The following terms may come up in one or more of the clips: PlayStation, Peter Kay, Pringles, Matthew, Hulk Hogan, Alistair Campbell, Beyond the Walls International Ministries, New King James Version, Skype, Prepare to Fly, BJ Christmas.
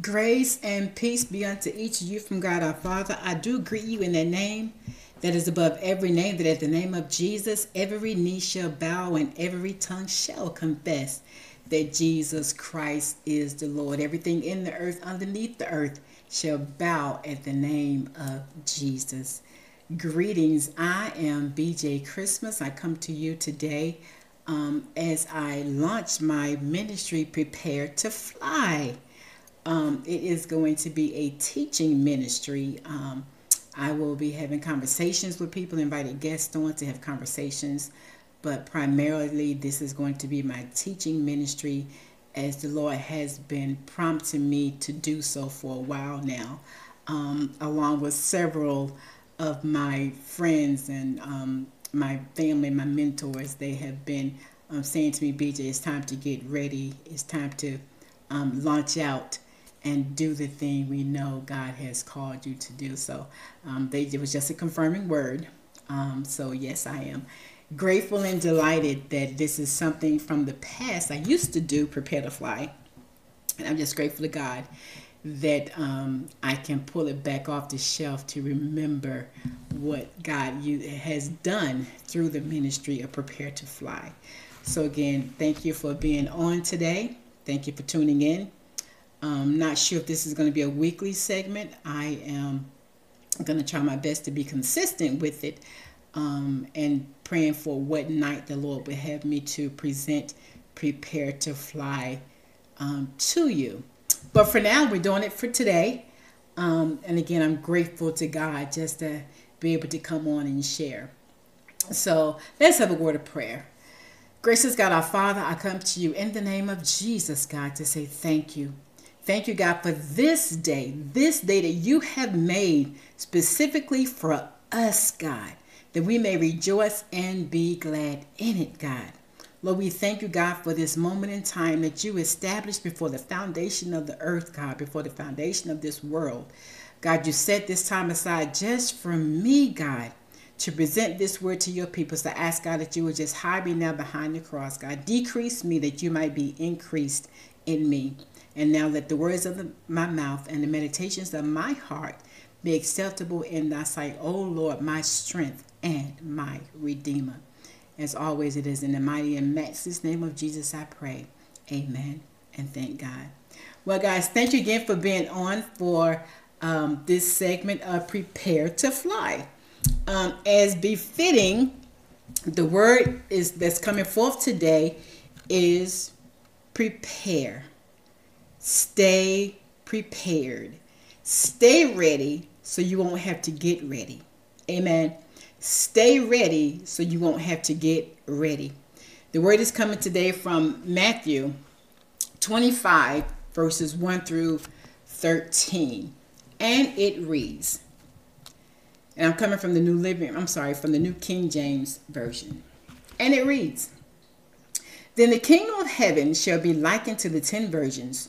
Grace and peace be unto each of you from God our Father. I do greet you in that name that is above every name, that at the name of Jesus every knee shall bow and every tongue shall confess that Jesus Christ is the Lord. Everything in the earth, underneath the earth, shall bow at the name of Jesus. Greetings. I am BJ Christmas. I come to you today as I launch my ministry, Prepare to Fly. It is going to be a teaching ministry. I will be having conversations with people, invited guests on to have conversations, but primarily this is going to be my teaching ministry as the Lord has been prompting me to do so for a while now, along with several of my friends and my family, my mentors. They have been saying to me, BJ, it's time to get ready. It's time to launch out and do the thing we know God has called you to do. So it was just a confirming word. So yes, I am grateful and delighted that this is something from the past. I used to do Prepare to Fly, and I'm just grateful to God that I can pull it back off the shelf to remember what God has done through the ministry of Prepare to Fly. So again, thank you for being on today. Thank you for tuning in. I'm not sure if this is going to be a weekly segment. I am going to try my best to be consistent with it and praying for what night the Lord would have me to present Prepare to Fly to you. But for now, we're doing it for today. And again, I'm grateful to God just to be able to come on and share. So let's have a word of prayer. Gracious God, our Father, I come to you in the name of Jesus, God, to say thank you. Thank you, God, for this day that you have made specifically for us, God, that we may rejoice and be glad in it, God. Lord, we thank you, God, for this moment in time that you established before the foundation of the earth, God, before the foundation of this world. God, you set this time aside just for me, God, to present this word to your people. So I ask, God, that you would just hide me now behind the cross, God. Decrease me that you might be increased in me. And now let the words of my mouth and the meditations of my heart be acceptable in thy sight, O Lord, my strength and my Redeemer. As always, it is in the mighty and matchless name of Jesus I pray. Amen. And thank God. Well, guys, thank you again for being on for this segment of Prepare to Fly. As befitting, the word that's coming forth today is prepare. Stay prepared. Stay ready so you won't have to get ready. Amen. Stay ready so you won't have to get ready. The word is coming today from Matthew 25 verses 1 through 13. And it reads, and I'm coming from the from the New King James Version. And it reads, "Then the kingdom of heaven shall be likened to the 10 virgins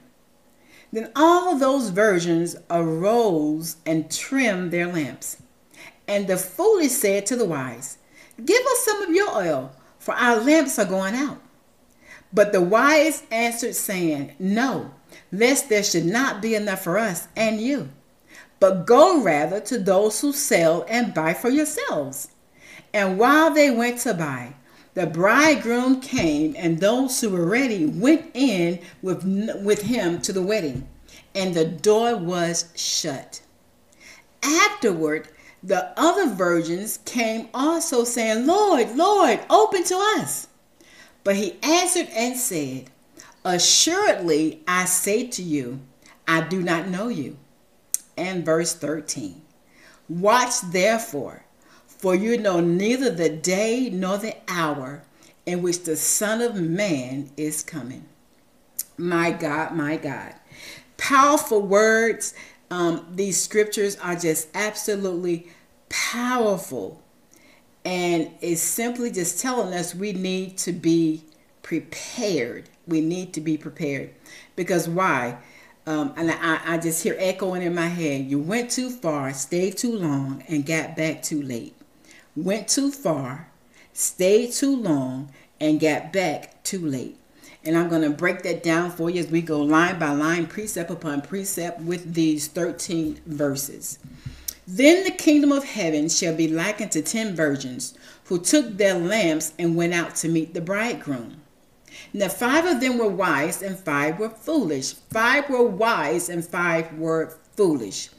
Then all those virgins arose and trimmed their lamps. And the foolish said to the wise, 'Give us some of your oil, for our lamps are going out.' But the wise answered, saying, 'No, lest there should not be enough for us and you. But go rather to those who sell and buy for yourselves.' And while they went to buy, the bridegroom came, and those who were ready went in with him to the wedding, and the door was shut. Afterward, the other virgins came also, saying, 'Lord, Lord, open to us.' But he answered and said, 'Assuredly, I say to you, I do not know you.' And verse 13, 'Watch therefore, for you know neither the day nor the hour in which the Son of Man is coming.'" My God, my God. Powerful words. These scriptures are just absolutely powerful. And it's simply just telling us we need to be prepared. We need to be prepared. Because why? And I just hear echoing in my head, you went too far, stayed too long, and got back too late. Went too far, stayed too long, and got back too late. And I'm going to break that down for you as we go line by line, precept upon precept with these 13 verses. Then the kingdom of heaven shall be likened to 10 virgins who took their lamps and went out to meet the bridegroom. Now 5 of them were wise and 5 were foolish. 5 were wise and 5 were foolish.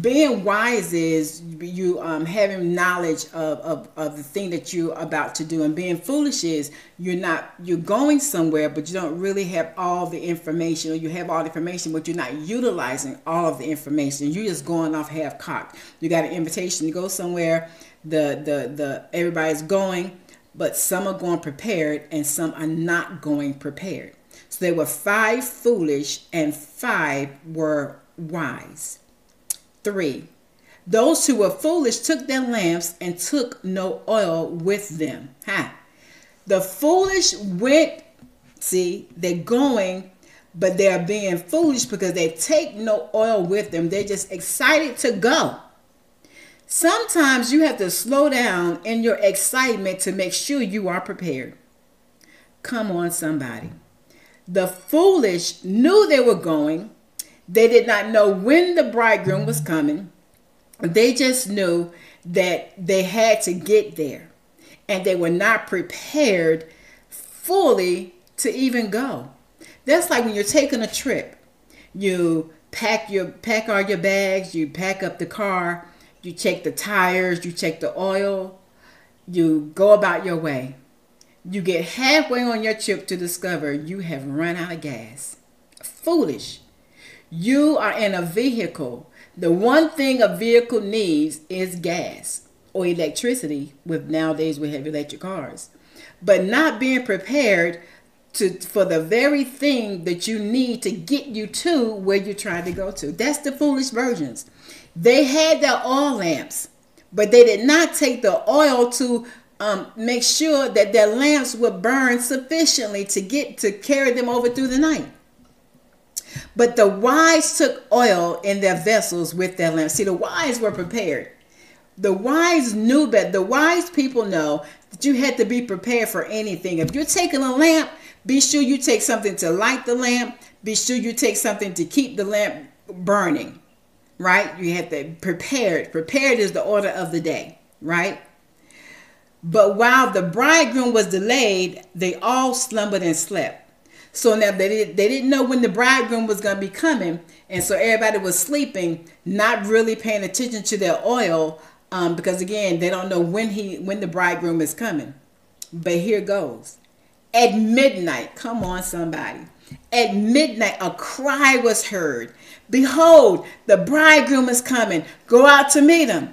Being wise is you having knowledge of the thing that you're about to do, and being foolish is you're going somewhere, but you don't really have all the information, or you have all the information, but you're not utilizing all of the information. You're just going off half cocked. You got an invitation to go somewhere. The everybody's going, but some are going prepared and some are not going prepared. So there were 5 foolish and 5 were wise. 3. Those who were foolish took their lamps and took no oil with them. The foolish went, see, they're going, but they're being foolish because they take no oil with them. They're just excited to go. Sometimes you have to slow down in your excitement to make sure you are prepared. Come on, somebody. The foolish knew they were going. They did not know when the bridegroom was coming. They just knew that they had to get there. And they were not prepared fully to even go. That's like when you're taking a trip. You pack all your bags. You pack up the car. You check the tires. You check the oil. You go about your way. You get halfway on your trip to discover you have run out of gas. Foolish. You are in a vehicle. The one thing a vehicle needs is gas or electricity. With nowadays we have electric cars, but not being prepared for the very thing that you need to get you to where you're trying to go to. That's the foolish virgins. They had their oil lamps, but they did not take the oil to make sure that their lamps would burn sufficiently to carry them over through the night. But the wise took oil in their vessels with their lamps. See, the wise were prepared. The wise knew better. The wise people know that you had to be prepared for anything. If you're taking a lamp, be sure you take something to light the lamp. Be sure you take something to keep the lamp burning, right? You have to be prepared. Prepared is the order of the day, right? But while the bridegroom was delayed, they all slumbered and slept. So now they didn't know when the bridegroom was going to be coming. And so everybody was sleeping, not really paying attention to their oil. Because again, they don't know when the bridegroom is coming. But here goes. At midnight, come on somebody. At midnight, a cry was heard. Behold, the bridegroom is coming. Go out to meet him.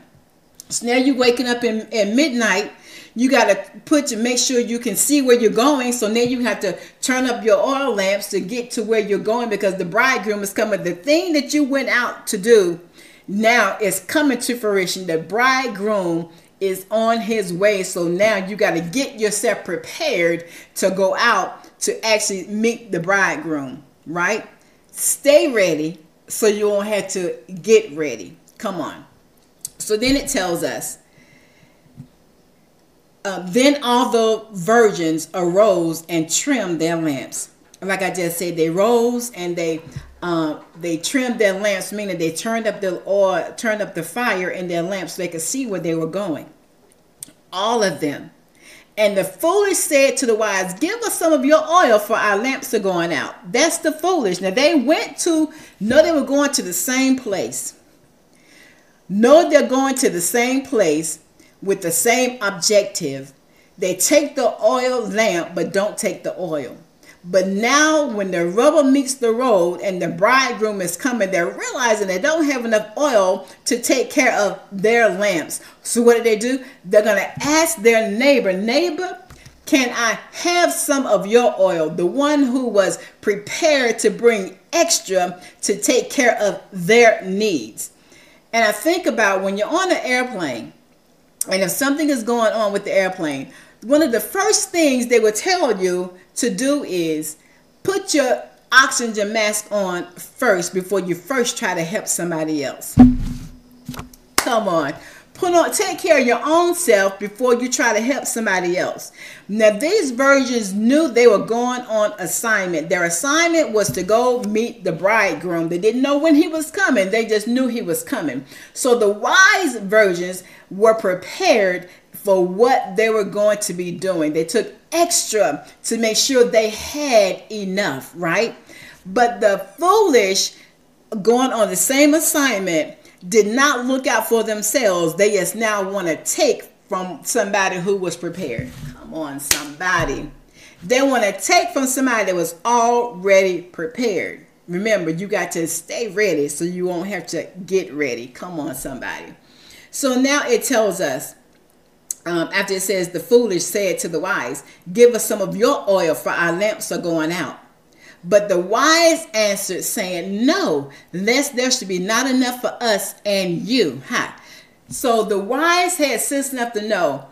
So now you're waking up at midnight. You got to make sure you can see where you're going. So now you have to turn up your oil lamps to get to where you're going, because the bridegroom is coming. The thing that you went out to do now is coming to fruition. The bridegroom is on his way. So now you got to get yourself prepared to go out to actually meet the bridegroom, right? Stay ready so you won't have to get ready. Come on. So then it tells us, then all the virgins arose and trimmed their lamps. Like I just said, they rose and they trimmed their lamps, meaning they turned up the oil, turned up the fire in their lamps so they could see where they were going. All of them. And the foolish said to the wise, give us some of your oil, for our lamps are going out. That's the foolish. Now they went to, no, they were going to the same place. No, they're going to the same place. With the same objective. They take the oil lamp, but don't take the oil. But now when the rubber meets the road and the bridegroom is coming, they're realizing they don't have enough oil to take care of their lamps. So what do? They're going to ask their neighbor, Can I have some of your oil? The one who was prepared to bring extra to take care of their needs. And I think about when you're on an airplane, and if something is going on with the airplane, one of the first things they will tell you to do is put your oxygen mask on first before you first try to help somebody else. Come on. Put on, take care of your own self before you try to help somebody else. Now, these virgins knew they were going on assignment. Their assignment was to go meet the bridegroom. They didn't know when he was coming. They just knew he was coming. So the wise virgins were prepared for what they were going to be doing. They took extra to make sure they had enough, right? But the foolish, going on the same assignment, did not look out for themselves. They just now want to take from somebody who was prepared. Come on, somebody. They want to take from somebody that was already prepared. Remember, you got to stay ready so you won't have to get ready. Come on, somebody. So now it tells us, after it says, the foolish said to the wise, give us some of your oil, for our lamps are going out. But the wise answered, saying, no, lest there should be not enough for us and you. Ha. So the wise had sense enough to know,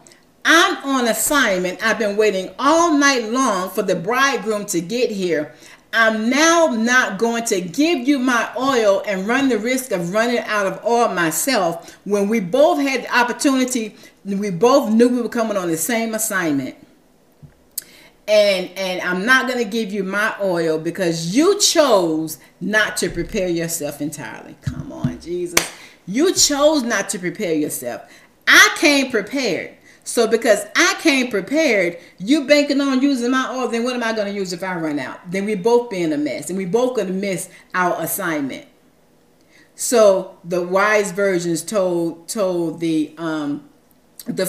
I'm on assignment. I've been waiting all night long for the bridegroom to get here. I'm now not going to give you my oil and run the risk of running out of oil myself, when we both had the opportunity. We both knew we were coming on the same assignment. And I'm not going to give you my oil because you chose not to prepare yourself entirely. Come on, Jesus. You chose not to prepare yourself. I came prepared. So because I came prepared, you banking on using my oil, then what am I going to use if I run out? Then we both be in a mess and we both going to miss our assignment. So the wise virgins told the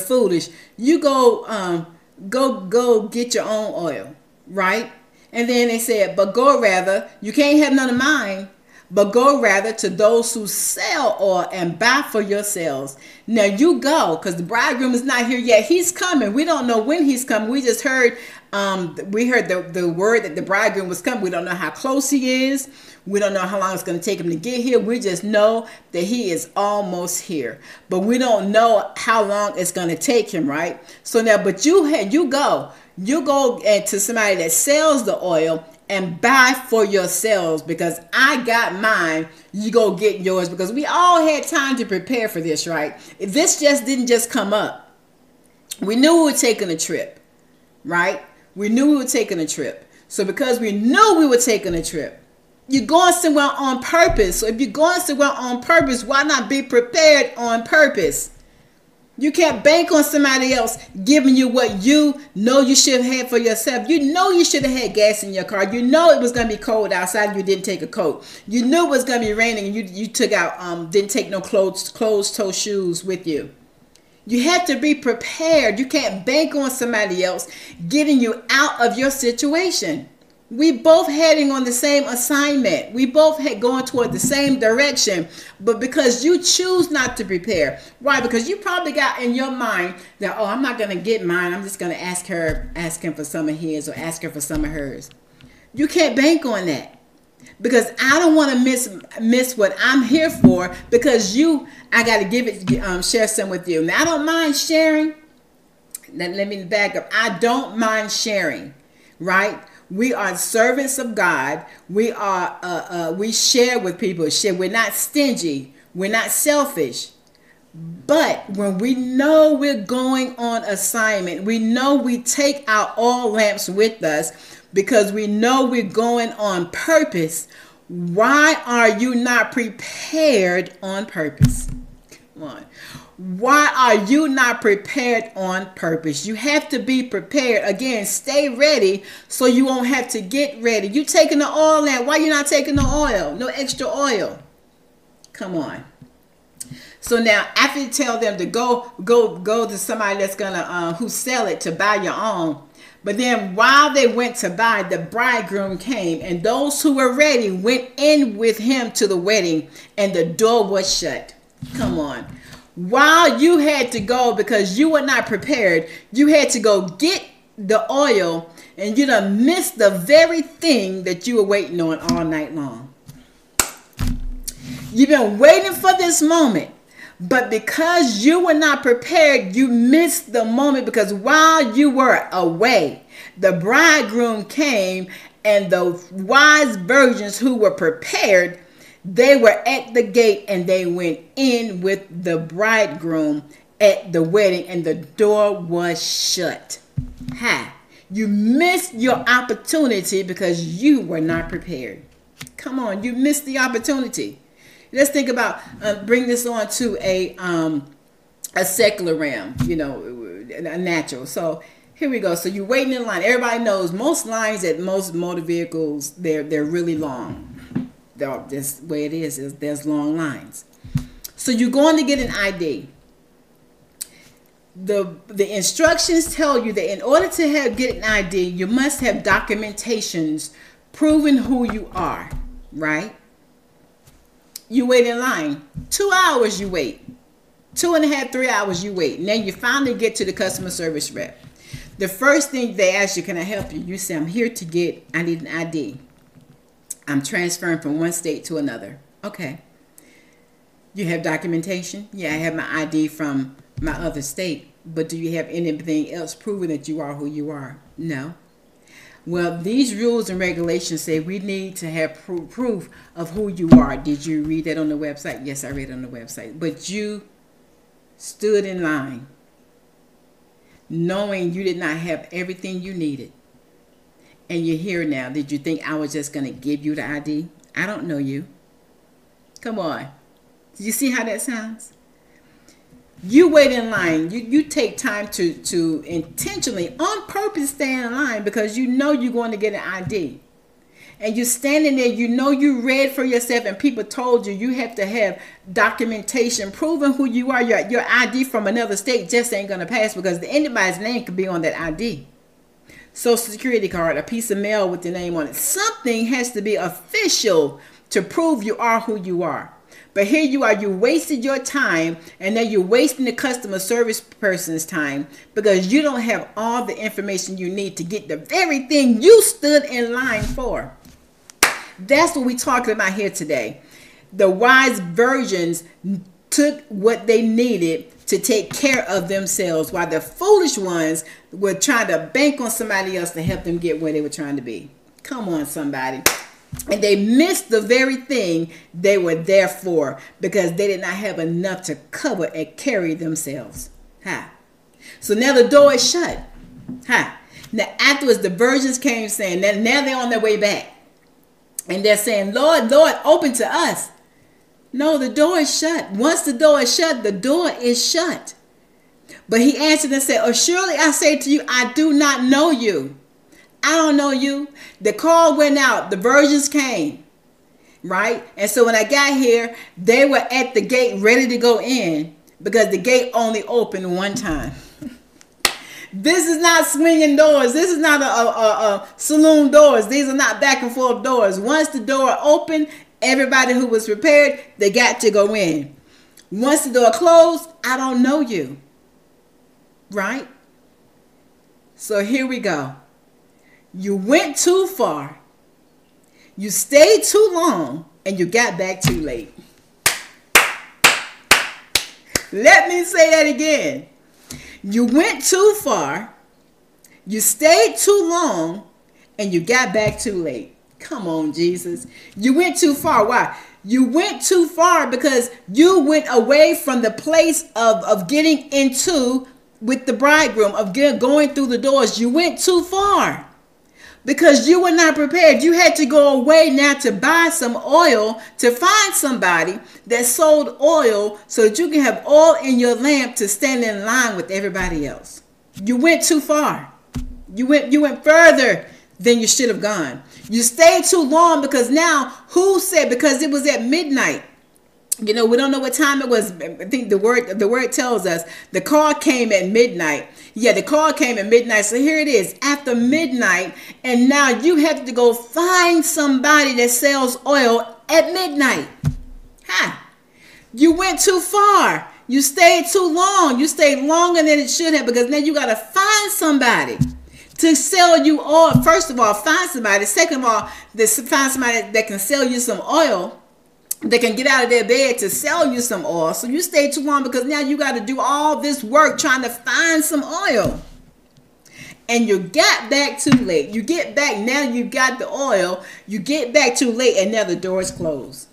foolish, you go, go get your own oil, right? And then they said, but go rather, you can't have none of mine, but go rather to those who sell oil and buy for yourselves. Now you go, because the bridegroom is not here yet. He's coming. We don't know when he's coming. We just heard, the word that the bridegroom was coming. We don't know how close he is. We don't know how long it's going to take him to get here. We just know that he is almost here, but we don't know how long it's going to take him, right? So now, but you go to somebody that sells the oil and buy for yourselves, because I got mine, you go get yours, because we all had time to prepare for this, right? This just didn't just come up. We knew we were taking a trip, right? We knew we were taking a trip. So because we knew we were taking a trip, you're going somewhere on purpose. So if you're going somewhere on purpose, why not be prepared on purpose? You can't bank on somebody else giving you what you know you should have had for yourself. You know you should have had gas in your car. You know it was going to be cold outside. You didn't take a coat. You knew it was going to be raining. And you took out, didn't take no closed-toe shoes with you. You have to be prepared. You can't bank on somebody else getting you out of your situation. We both heading on the same assignment. We both had going toward the same direction. But because you choose not to prepare. Why? Because you probably got in your mind that, oh, I'm not going to get mine. I'm just going to ask him for some of his, or ask her for some of hers. You can't bank on that. Because I don't want to miss what I'm here for, because I got to give it, share some with you. Now, I don't mind sharing. Let me back up. I don't mind sharing, right? We are servants of God. We are, we share with people. We're not stingy. We're not selfish. But when we know we're going on assignment, we know we take our oil lamps with us, because we know we're going on purpose. Why are you not prepared on purpose? Come on. Why are you not prepared on purpose? You have to be prepared. Again, stay ready so you won't have to get ready. You taking the oil now. Why you not taking the oil? No extra oil. Come on. So now, after you tell them to go to somebody that's gonna who sell it to buy your own. But then while they went to buy, the bridegroom came, and those who were ready went in with him to the wedding, and the door was shut. Come on. While you had to go because you were not prepared, you had to go get the oil, and you done missed the very thing that you were waiting on all night long. You've been waiting for this moment, but because you were not prepared, you missed the moment, because while you were away, the bridegroom came, and the wise virgins who were prepared, they were at the gate, and they went in with the bridegroom at the wedding, and the door was shut. Hi. You missed your opportunity because you were not prepared. Come on, you missed the opportunity. Let's think about, bring this on to a secular realm, you know, a natural. So here we go. So you're waiting in line. Everybody knows most lines at most motor vehicles, they're really long. That's the way it is there's long lines. So you're going to get an ID. The instructions tell you that in order to get an ID, you must have documentations proving who you are, right? You wait in line. 2 hours you wait. 2.5, 3 hours you wait. And then you finally get to the customer service rep. The first thing they ask you, can I help you? You say, I'm here to get, I need an ID. I'm transferring from one state to another. Okay. You have documentation? Yeah, I have my ID from my other state, but do you have anything else proving that you are who you are? No. Well, these rules and regulations say we need to have proof of who you are. Did you read that on the website? Yes, I read it on the website. But you stood in line knowing you did not have everything you needed. And you're here now. Did you think I was just going to give you the ID? I don't know you. Come on. Do you see how that sounds? You wait in line. You take time to intentionally, on purpose, stay in line because you know you're going to get an ID. And you're standing there. You know you read for yourself and people told you you have to have documentation proving who you are. Your ID from another state just ain't going to pass because anybody's name could be on that ID. Social security card, a piece of mail with the name on it. Something has to be official to prove you are who you are. But here you are, you wasted your time, and then you're wasting the customer service person's time because you don't have all the information you need to get the very thing you stood in line for. That's what we're talking about here today. The wise virgins took what they needed to take care of themselves while the foolish ones were trying to bank on somebody else to help them get where they were trying to be. Come on, somebody. And they missed the very thing they were there for because they did not have enough to cover and carry themselves. Ha. So now the door is shut. Ha. Now afterwards the virgins came saying, now they're on their way back. And they're saying, Lord, Lord, open to us. No, the door is shut. Once the door is shut, the door is shut. But he answered and said, oh, surely I say to you, I do not know you. I don't know you. The call went out. The virgins came, right? And so when I got here, they were at the gate ready to go in because the gate only opened one time. This is not swinging doors. This is not a saloon doors. These are not back and forth doors. Once the door opened, everybody who was prepared, they got to go in. Once the door closed, I don't know you, right? So here we go. You went too far, you stayed too long, and you got back too late. Let me say that again. You went too far, you stayed too long, and you got back too late. Come on, Jesus. You went too far. Why? You went too far because you went away from the place of getting into with the bridegroom, of going through the doors. You went too far. Because you were not prepared. You had to go away now to buy some oil, to find somebody that sold oil so that you can have oil in your lamp to stand in line with everybody else. You went too far. You went further than you should have gone. You stayed too long because now who said, because it was at midnight. You know, we don't know what time it was. I think the word tells us the call came at midnight. Yeah, the call came at midnight. So here it is after midnight. And now you have to go find somebody that sells oil at midnight. Ha! You went too far. You stayed too long. You stayed longer than it should have because now you got to find somebody to sell you oil. First of all, find somebody. Second of all, find somebody that can sell you some oil. They can get out of their bed to sell you some oil. So you stay too long, because now you got to do all this work trying to find some oil. And you got back too late. You get back, now you got the oil. You get back too late, and now the door is closed.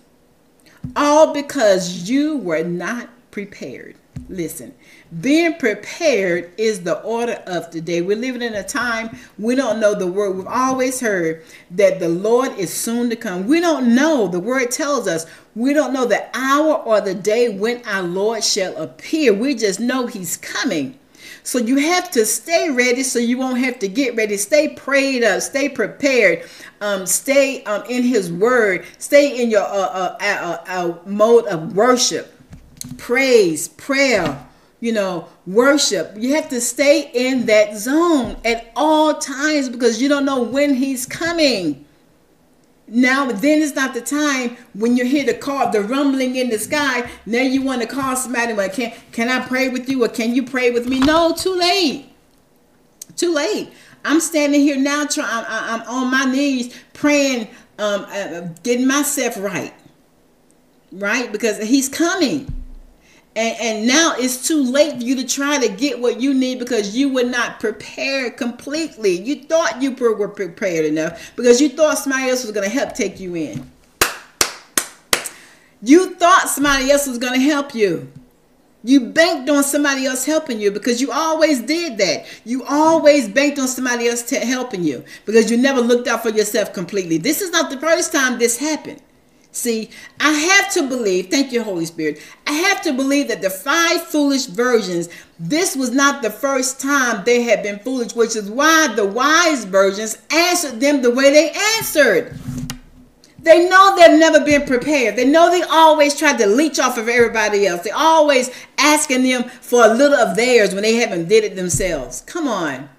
All because you were not prepared. Listen, being prepared is the order of the day. We're living in a time we don't know the word. We've always heard that the Lord is soon to come. We don't know. The word tells us we don't know the hour or the day when our Lord shall appear. We just know he's coming. So you have to stay ready, so you won't have to get ready. Stay prayed up. Stay prepared. Stay in his word. Stay in your mode of worship. Praise, prayer, you know, worship. You have to stay in that zone at all times, because you don't know when he's coming. Now, then it's not the time when you hear the call, the rumbling in the sky. Now you want to call somebody, like, can I pray with you, or can you pray with me? No, too late. Too late. I'm standing here now, I'm on my knees praying, getting myself right. Right? Because he's coming. And now it's too late for you to try to get what you need, because you were not prepared completely. You thought you were prepared enough, because you thought somebody else was going to help take you in. You thought somebody else was going to help you. You banked on somebody else helping you, because you always did that. You always banked on somebody else helping you, because you never looked out for yourself completely. This is not the first time this happened. See, I have to believe, thank you, Holy Spirit, I have to believe that the five foolish virgins, this was not the first time they had been foolish, which is why the wise virgins answered them the way they answered. They know they've never been prepared. They know they always tried to leech off of everybody else. They're always asking them for a little of theirs when they haven't did it themselves. Come on.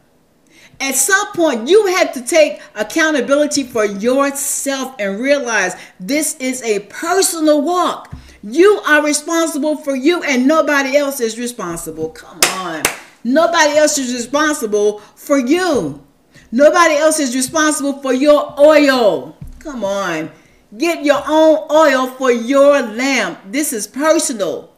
At some point, you have to take accountability for yourself and realize this is a personal walk. You are responsible for you, and nobody else is responsible. Come on. Nobody else is responsible for you. Nobody else is responsible for your oil. Come on. Get your own oil for your lamp. This is personal.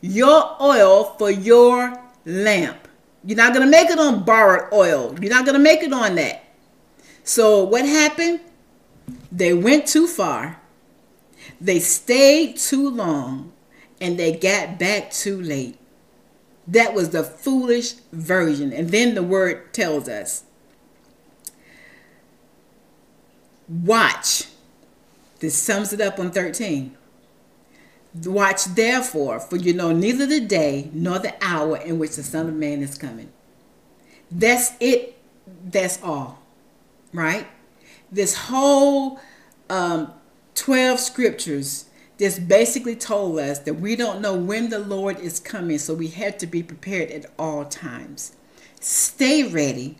Your oil for your lamp. You're not going to make it on borrowed oil. You're not going to make it on that. So what happened? They went too far. They stayed too long. And they got back too late. That was the foolish version. And then the word tells us, watch. This sums it up on 13. Watch therefore, for you know neither the day nor the hour in which the Son of Man is coming. That's it. That's all. Right? This whole 12 scriptures just basically told us that we don't know when the Lord is coming, so we have to be prepared at all times. Stay ready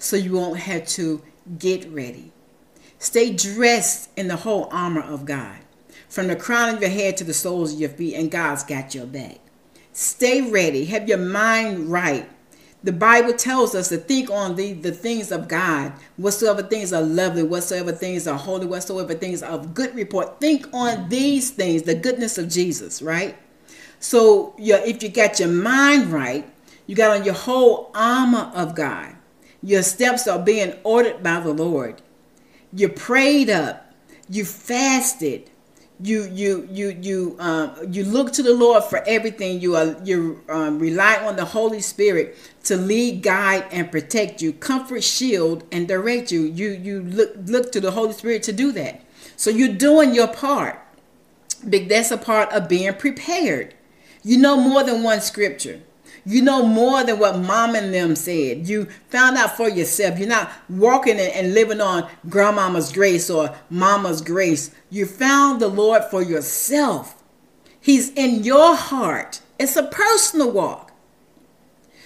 so you won't have to get ready. Stay dressed in the whole armor of God. From the crown of your head to the soles of your feet, and God's got your back. Stay ready. Have your mind right. The Bible tells us to think on the things of God. Whatsoever things are lovely, whatsoever things are holy, whatsoever things are of good report. Think on these things, the goodness of Jesus, right? So if you got your mind right, you got on your whole armor of God. Your steps are being ordered by the Lord. You prayed up. You fasted. You look to the Lord for everything. You rely on the Holy Spirit to lead, guide, and protect you, comfort, shield, and direct you. You look to the Holy Spirit to do that. So you're doing your part. But that's a part of being prepared. You know more than one scripture. You know more than what mom and them said. You found out for yourself. You're not walking and living on grandmama's grace or mama's grace. You found the Lord for yourself. He's in your heart. It's a personal walk.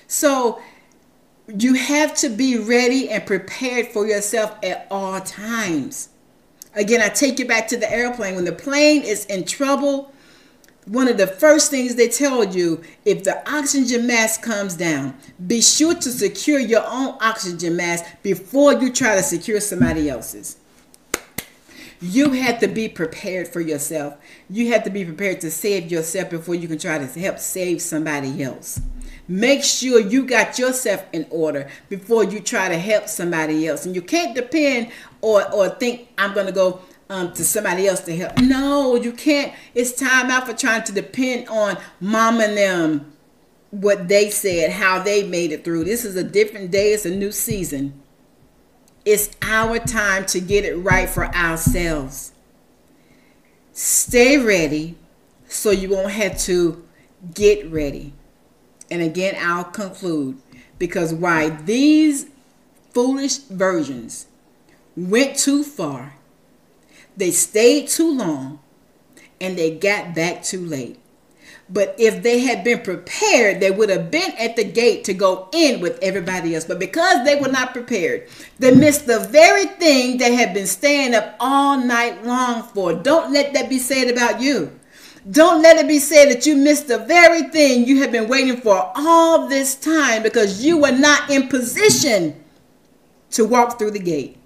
So you have to be ready and prepared for yourself at all times. Again, I take you back to the airplane. When the plane is in trouble, one of the first things they tell you, if the oxygen mask comes down, be sure to secure your own oxygen mask before you try to secure somebody else's. You have to be prepared for yourself. You have to be prepared to save yourself before you can try to help save somebody else. Make sure you got yourself in order before you try to help somebody else. And you can't depend or think, I'm going to go to somebody else to help. No, you can't. It's time out for trying to depend on mom and them, what they said, how they made it through. This is a different day. It's a new season. It's our time to get it right for ourselves. Stay ready so you won't have to get ready. And again, I'll conclude, because why these foolish virgins went too far, they stayed too long, and they got back too late. But if they had been prepared, they would have been at the gate to go in with everybody else. But because they were not prepared, they missed the very thing they had been staying up all night long for. Don't let that be said about you. Don't let it be said that you missed the very thing you have been waiting for all this time because you were not in position to walk through the gate.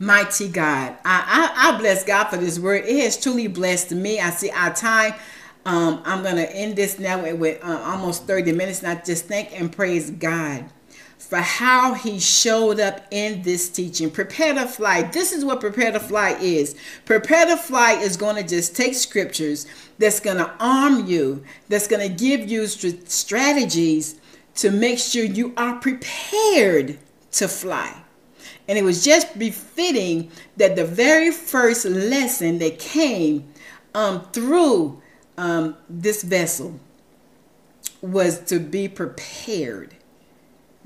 Mighty God, I bless God for this word. It has truly blessed me. I see our time. I'm going to end this now with almost 30 minutes. And I just thank and praise God for how he showed up in this teaching. Prepare to fly. This is what prepare to fly is. Prepare to fly is going to just take scriptures that's going to arm you, that's going to give you strategies to make sure you are prepared to fly. And it was just befitting that the very first lesson that came through this vessel was to be prepared.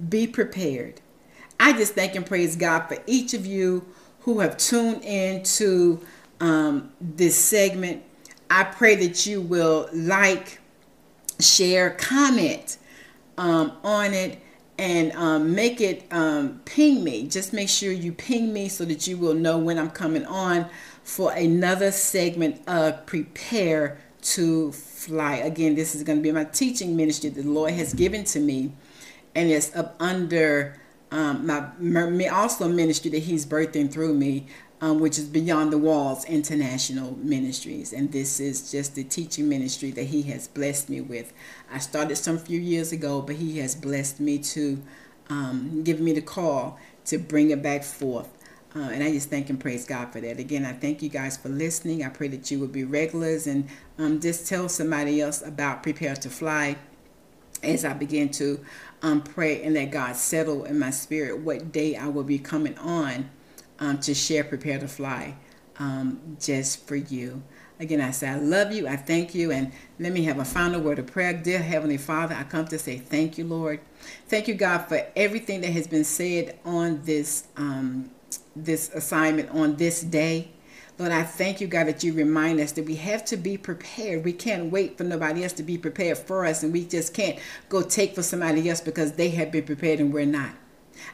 Be prepared. I just thank and praise God for each of you who have tuned in to this segment. I pray that you will like, share, comment on it. And make it ping me. Just make sure you ping me so that you will know when I'm coming on for another segment of Prepare to Fly. Again, this is going to be my teaching ministry that the Lord has given to me. And it's up under my also ministry that he's birthing through me, which is Beyond the Walls International Ministries. And this is just the teaching ministry that he has blessed me with. I started some few years ago, but he has blessed me to give me the call to bring it back forth. And I just thank and praise God for that. Again, I thank you guys for listening. I pray that you will be regulars and just tell somebody else about Prepare to Fly as I begin to pray and let God settle in my spirit what day I will be coming on. To share Prepare to Fly just for you. Again, I say I love you. I thank you. And let me have a final word of prayer. Dear Heavenly Father, I come to say thank you, Lord. Thank you, God, for everything that has been said on this assignment on this day. Lord, I thank you, God, that you remind us that we have to be prepared. We can't wait for nobody else to be prepared for us. And we just can't go take for somebody else because they have been prepared and we're not.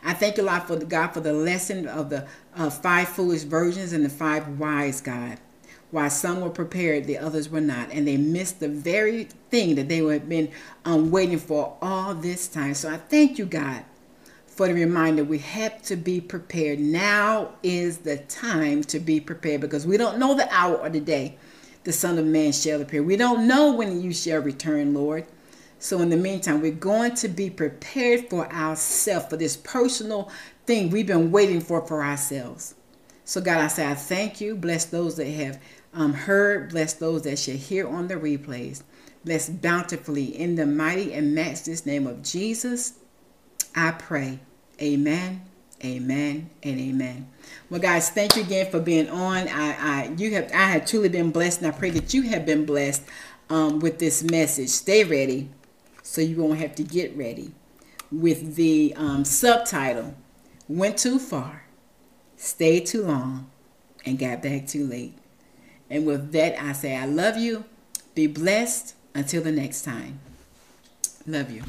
I thank you, Lord, for God, for the lesson of the five foolish virgins and the five wise, God. Why some were prepared, the others were not. And they missed the very thing that they had been waiting for all this time. So I thank you, God, for the reminder we have to be prepared. Now is the time to be prepared because we don't know the hour or the day the Son of Man shall appear. We don't know when you shall return, Lord. So in the meantime, we're going to be prepared for ourselves, for this personal thing we've been waiting for ourselves. So God, I say, I thank you. Bless those that have heard. Bless those that shall hear on the replays. Bless bountifully in the mighty and matchless name of Jesus. I pray. Amen. Amen and amen. Well, guys, thank you again for being on. I have truly been blessed, and I pray that you have been blessed with this message. Stay ready. So you won't have to get ready, with the subtitle, Went Too Far, Stayed Too Long, and Got Back Too Late. And with that, I say I love you. Be blessed. Until the next time. Love you.